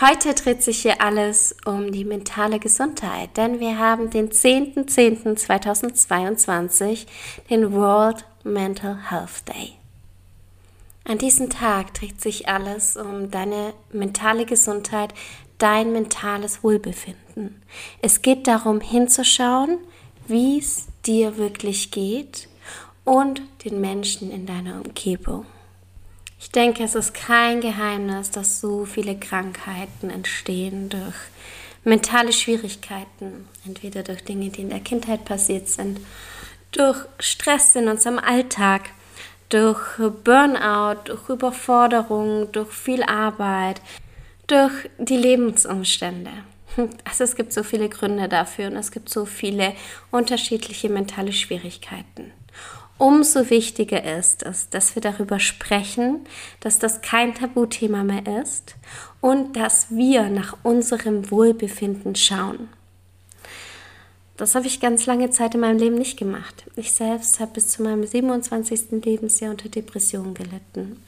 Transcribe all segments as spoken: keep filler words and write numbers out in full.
Heute dreht sich hier alles um die mentale Gesundheit, denn wir haben den zehnten zehnten zweitausendzweiundzwanzig, den World Mental Health Day. An diesem Tag dreht sich alles um deine mentale Gesundheit, dein mentales Wohlbefinden. Es geht darum, hinzuschauen, wie es dir wirklich geht und den Menschen in deiner Umgebung. Ich denke, es ist kein Geheimnis, dass so viele Krankheiten entstehen durch mentale Schwierigkeiten, entweder durch Dinge, die in der Kindheit passiert sind, durch Stress in unserem Alltag, durch Burnout, durch Überforderung, durch viel Arbeit, durch die Lebensumstände. Also es gibt so viele Gründe dafür und es gibt so viele unterschiedliche mentale Schwierigkeiten. Umso wichtiger ist es, dass wir darüber sprechen, dass das kein Tabuthema mehr ist und dass wir nach unserem Wohlbefinden schauen. Das habe ich ganz lange Zeit in meinem Leben nicht gemacht. Ich selbst habe bis zu meinem siebenundzwanzigsten Lebensjahr unter Depressionen gelitten.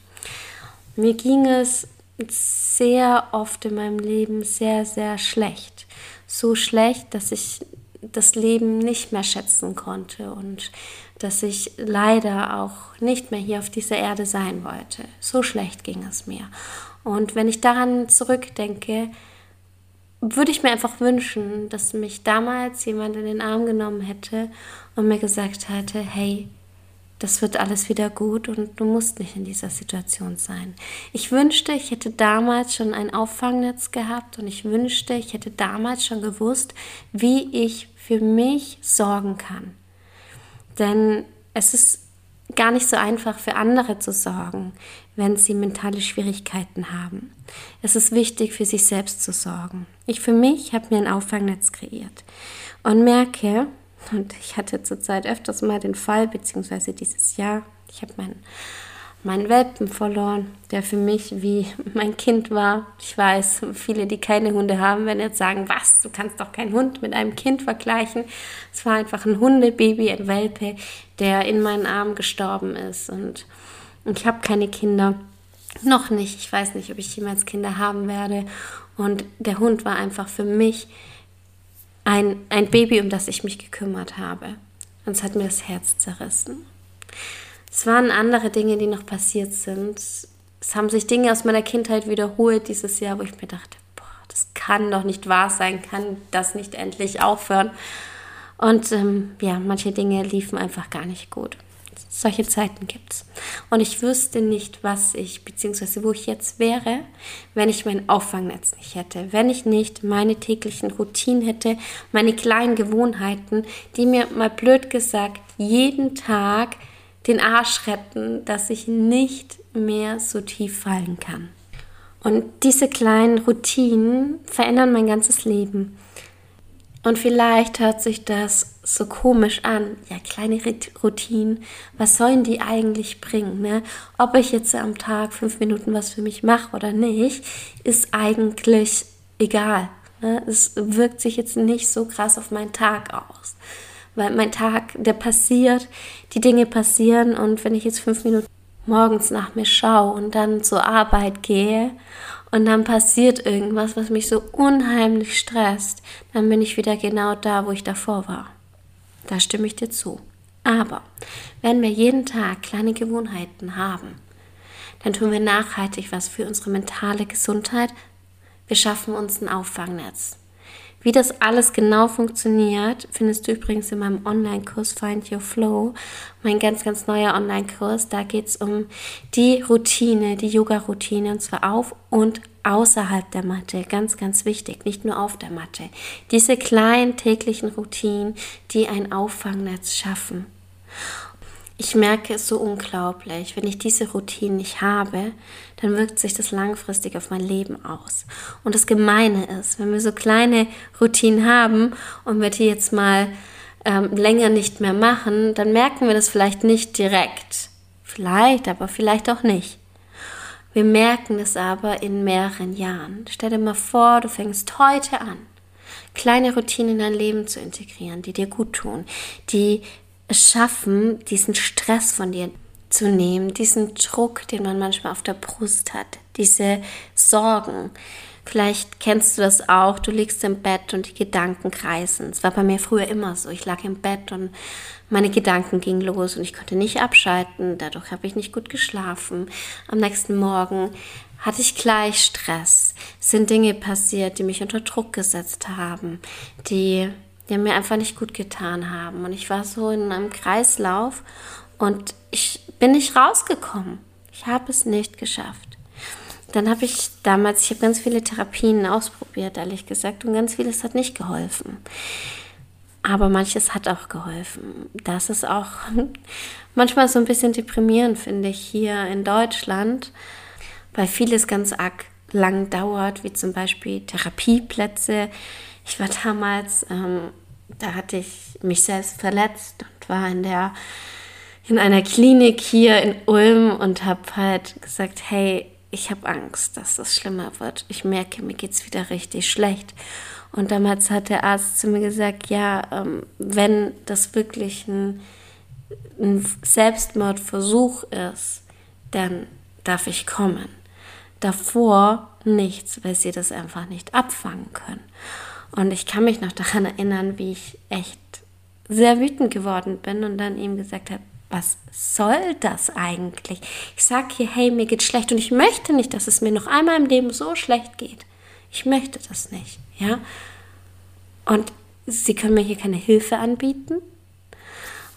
Mir ging es sehr oft in meinem Leben sehr, sehr schlecht. So schlecht, dass ich das Leben nicht mehr schätzen konnte und dass ich leider auch nicht mehr hier auf dieser Erde sein wollte. So schlecht ging es mir. Und wenn ich daran zurückdenke, würde ich mir einfach wünschen, dass mich damals jemand in den Arm genommen hätte und mir gesagt hätte, hey, das wird alles wieder gut und du musst nicht in dieser Situation sein. Ich wünschte, ich hätte damals schon ein Auffangnetz gehabt und ich wünschte, ich hätte damals schon gewusst, wie ich für mich sorgen kann. Denn es ist gar nicht so einfach, für andere zu sorgen, wenn sie mentale Schwierigkeiten haben. Es ist wichtig, für sich selbst zu sorgen. Ich für mich habe mir ein Auffangnetz kreiert und merke, und ich hatte zurzeit öfters mal den Fall, beziehungsweise dieses Jahr, ich habe meinen, meinen Welpen verloren, der für mich wie mein Kind war. Ich weiß, viele, die keine Hunde haben, werden jetzt sagen, was, du kannst doch keinen Hund mit einem Kind vergleichen. Es war einfach ein Hundebaby, ein Welpe, der in meinen Armen gestorben ist. Und ich habe keine Kinder, noch nicht. Ich weiß nicht, ob ich jemals Kinder haben werde. Und der Hund war einfach für mich ein, ein Baby, um das ich mich gekümmert habe. Und es hat mir das Herz zerrissen. Es waren andere Dinge, die noch passiert sind. Es haben sich Dinge aus meiner Kindheit wiederholt dieses Jahr, wo ich mir dachte, boah, das kann doch nicht wahr sein, kann das nicht endlich aufhören. Und ähm, ja, manche Dinge liefen einfach gar nicht gut. Solche Zeiten gibt's. Und ich wüsste nicht, was ich, beziehungsweise wo ich jetzt wäre, wenn ich mein Auffangnetz nicht hätte. Wenn ich nicht meine täglichen Routinen hätte, meine kleinen Gewohnheiten, die mir mal blöd gesagt jeden Tag den Arsch retten, dass ich nicht mehr so tief fallen kann. Und diese kleinen Routinen verändern mein ganzes Leben. Und vielleicht hört sich das so komisch an. Ja, kleine Routinen, was sollen die eigentlich bringen, ne? Ob ich jetzt am Tag fünf Minuten was für mich mache oder nicht, ist eigentlich egal, ne? Es wirkt sich jetzt nicht so krass auf meinen Tag aus. Weil mein Tag, der passiert, die Dinge passieren und wenn ich jetzt fünf Minuten morgens nach mir schaue und dann zur Arbeit gehe und dann passiert irgendwas, was mich so unheimlich stresst, dann bin ich wieder genau da, wo ich davor war. Da stimme ich dir zu. Aber wenn wir jeden Tag kleine Gewohnheiten haben, dann tun wir nachhaltig was für unsere mentale Gesundheit. Wir schaffen uns ein Auffangnetz. Wie das alles genau funktioniert, findest du übrigens in meinem Online-Kurs Find Your Flow, mein ganz, ganz neuer Online-Kurs. Da geht es um die Routine, die Yoga-Routine, und zwar auf und außerhalb der Matte. Ganz, ganz wichtig, nicht nur auf der Matte. Diese kleinen täglichen Routinen, die ein Auffangnetz schaffen. Ich merke es so unglaublich, wenn ich diese Routine nicht habe, dann wirkt sich das langfristig auf mein Leben aus. Und das Gemeine ist, wenn wir so kleine Routinen haben und wir die jetzt mal ähm, länger nicht mehr machen, dann merken wir das vielleicht nicht direkt. Vielleicht, aber vielleicht auch nicht. Wir merken es aber in mehreren Jahren. Stell dir mal vor, du fängst heute an, kleine Routinen in dein Leben zu integrieren, die dir gut tun, die es schaffen, diesen Stress von dir zu nehmen, diesen Druck, den man manchmal auf der Brust hat, diese Sorgen. Vielleicht kennst du das auch, du liegst im Bett und die Gedanken kreisen. Es war bei mir früher immer so, ich lag im Bett und meine Gedanken gingen los und ich konnte nicht abschalten, dadurch habe ich nicht gut geschlafen. Am nächsten Morgen hatte ich gleich Stress. Es sind Dinge passiert, die mich unter Druck gesetzt haben, die, die mir einfach nicht gut getan haben. Und ich war so in einem Kreislauf und ich bin nicht rausgekommen. Ich habe es nicht geschafft. Dann habe ich damals, ich habe ganz viele Therapien ausprobiert, ehrlich gesagt, und ganz vieles hat nicht geholfen. Aber manches hat auch geholfen. Das ist auch manchmal so ein bisschen deprimierend, finde ich, hier in Deutschland, weil vieles ganz arg lang dauert, wie zum Beispiel Therapieplätze. Ich war damals, ähm, da hatte ich mich selbst verletzt und war in der, in einer Klinik hier in Ulm und habe halt gesagt, hey, ich habe Angst, dass das schlimmer wird. Ich merke, mir geht es wieder richtig schlecht. Und damals hat der Arzt zu mir gesagt, ja, ähm, wenn das wirklich ein, ein Selbstmordversuch ist, dann darf ich kommen. Davor nichts, weil sie das einfach nicht abfangen können. Und ich kann mich noch daran erinnern, wie ich echt sehr wütend geworden bin und dann ihm gesagt habe, was soll das eigentlich? Ich sage hier, hey, mir geht's schlecht und ich möchte nicht, dass es mir noch einmal im Leben so schlecht geht. Ich möchte das nicht, ja? Und sie können mir hier keine Hilfe anbieten.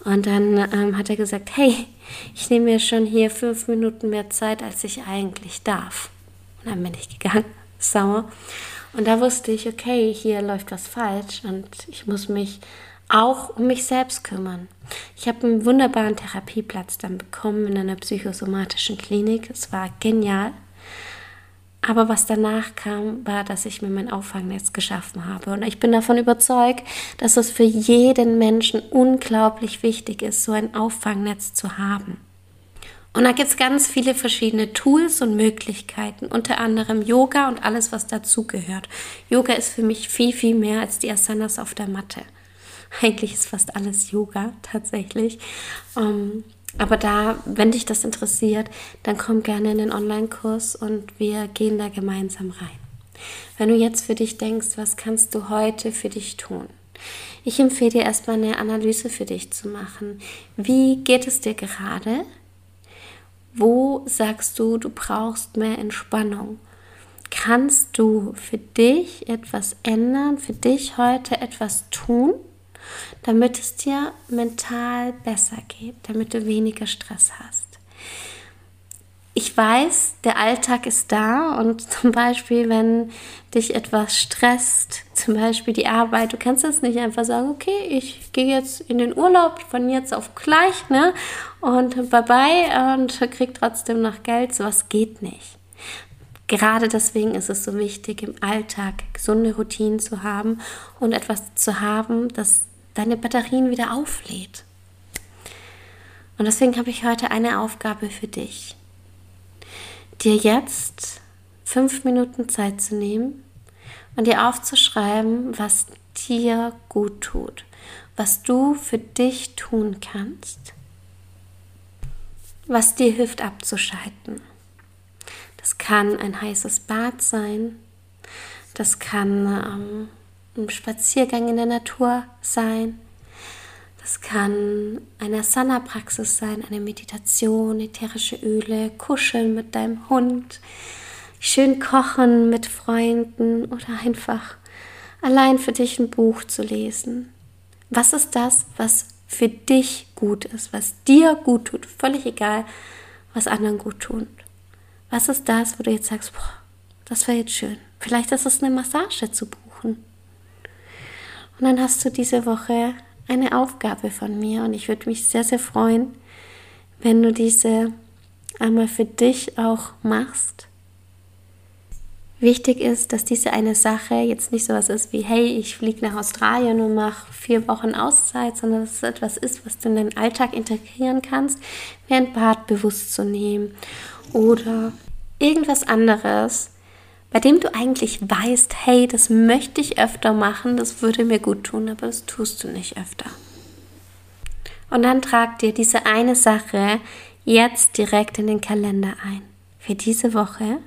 Und dann ähm, hat er gesagt, hey, ich nehme mir schon hier fünf Minuten mehr Zeit, als ich eigentlich darf. Und dann bin ich gegangen, sauer. Und da wusste ich, okay, hier läuft was falsch und ich muss mich auch um mich selbst kümmern. Ich habe einen wunderbaren Therapieplatz dann bekommen in einer psychosomatischen Klinik. Es war genial. Aber was danach kam, war, dass ich mir mein Auffangnetz geschaffen habe. Und ich bin davon überzeugt, dass es für jeden Menschen unglaublich wichtig ist, so ein Auffangnetz zu haben. Und da gibt es ganz viele verschiedene Tools und Möglichkeiten, unter anderem Yoga und alles, was dazugehört. Yoga ist für mich viel, viel mehr als die Asanas auf der Matte. Eigentlich ist fast alles Yoga, tatsächlich. Um, aber da, wenn dich das interessiert, dann komm gerne in den Online-Kurs und wir gehen da gemeinsam rein. Wenn du jetzt für dich denkst, was kannst du heute für dich tun? Ich empfehle dir erstmal eine Analyse für dich zu machen. Wie geht es dir gerade? Wo sagst du, du brauchst mehr Entspannung? Kannst du für dich etwas ändern, für dich heute etwas tun, damit es dir mental besser geht, damit du weniger Stress hast? Ich weiß, der Alltag ist da und zum Beispiel, wenn dich etwas stresst, zum Beispiel die Arbeit, du kannst jetzt nicht einfach sagen, okay, ich gehe jetzt in den Urlaub von jetzt auf gleich, ne, und bye-bye und krieg trotzdem noch Geld, sowas geht nicht. Gerade deswegen ist es so wichtig, im Alltag gesunde Routinen zu haben und etwas zu haben, das deine Batterien wieder auflädt. Und deswegen habe ich heute eine Aufgabe für dich. Dir jetzt fünf Minuten Zeit zu nehmen und dir aufzuschreiben, was dir gut tut, was du für dich tun kannst, was dir hilft abzuschalten. Das kann ein heißes Bad sein, das kann ähm, ein Spaziergang in der Natur sein, das kann eine Asana-Praxis sein, eine Meditation, ätherische Öle, kuscheln mit deinem Hund, schön kochen mit Freunden oder einfach allein für dich ein Buch zu lesen. Was ist das, was für dich gut ist, was dir gut tut, völlig egal, was anderen gut tun. Was ist das, wo du jetzt sagst, boah, das wäre jetzt schön. Vielleicht ist es eine Massage zu buchen. Und dann hast du diese Woche eine Aufgabe von mir und ich würde mich sehr, sehr freuen, wenn du diese einmal für dich auch machst. Wichtig ist, dass diese eine Sache jetzt nicht sowas ist wie, hey, ich fliege nach Australien und mache vier Wochen Auszeit, sondern dass es etwas ist, was du in deinen Alltag integrieren kannst, wie ein Bad bewusst zu nehmen oder irgendwas anderes, bei dem du eigentlich weißt, hey, das möchte ich öfter machen, das würde mir gut tun, aber das tust du nicht öfter. Und dann trag dir diese eine Sache jetzt direkt in den Kalender ein für diese Woche.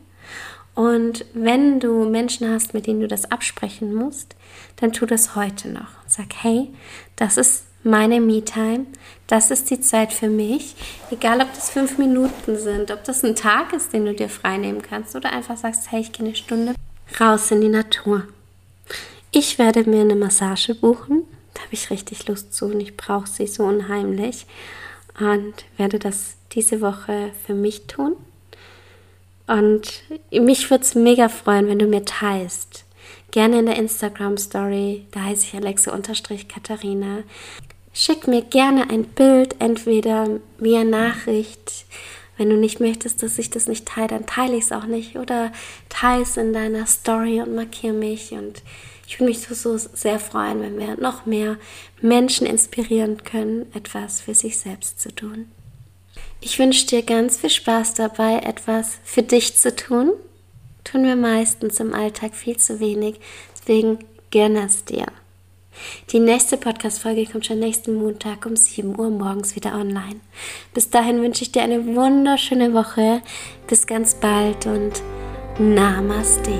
Und wenn du Menschen hast, mit denen du das absprechen musst, dann tu das heute noch. Sag, hey, das ist meine Me-Time, das ist die Zeit für mich. Egal, ob das fünf Minuten sind, ob das ein Tag ist, den du dir freinehmen kannst oder einfach sagst, hey, ich gehe eine Stunde raus in die Natur. Ich werde mir eine Massage buchen, da habe ich richtig Lust zu und ich brauche sie so unheimlich und werde das diese Woche für mich tun. Und mich würde es mega freuen, wenn du mir teilst. Gerne in der Instagram-Story, da heiße ich Alexa Katharina. Schick mir gerne ein Bild, entweder via Nachricht. Wenn du nicht möchtest, dass ich das nicht teile, dann teile ich es auch nicht. Oder teile es in deiner Story und markiere mich. Und ich würde mich so, so sehr freuen, wenn wir noch mehr Menschen inspirieren können, etwas für sich selbst zu tun. Ich wünsche dir ganz viel Spaß dabei, etwas für dich zu tun. Tun wir meistens im Alltag viel zu wenig, deswegen gönn es dir. Die nächste Podcast-Folge kommt schon nächsten Montag um sieben Uhr morgens wieder online. Bis dahin wünsche ich dir eine wunderschöne Woche. Bis ganz bald und Namaste.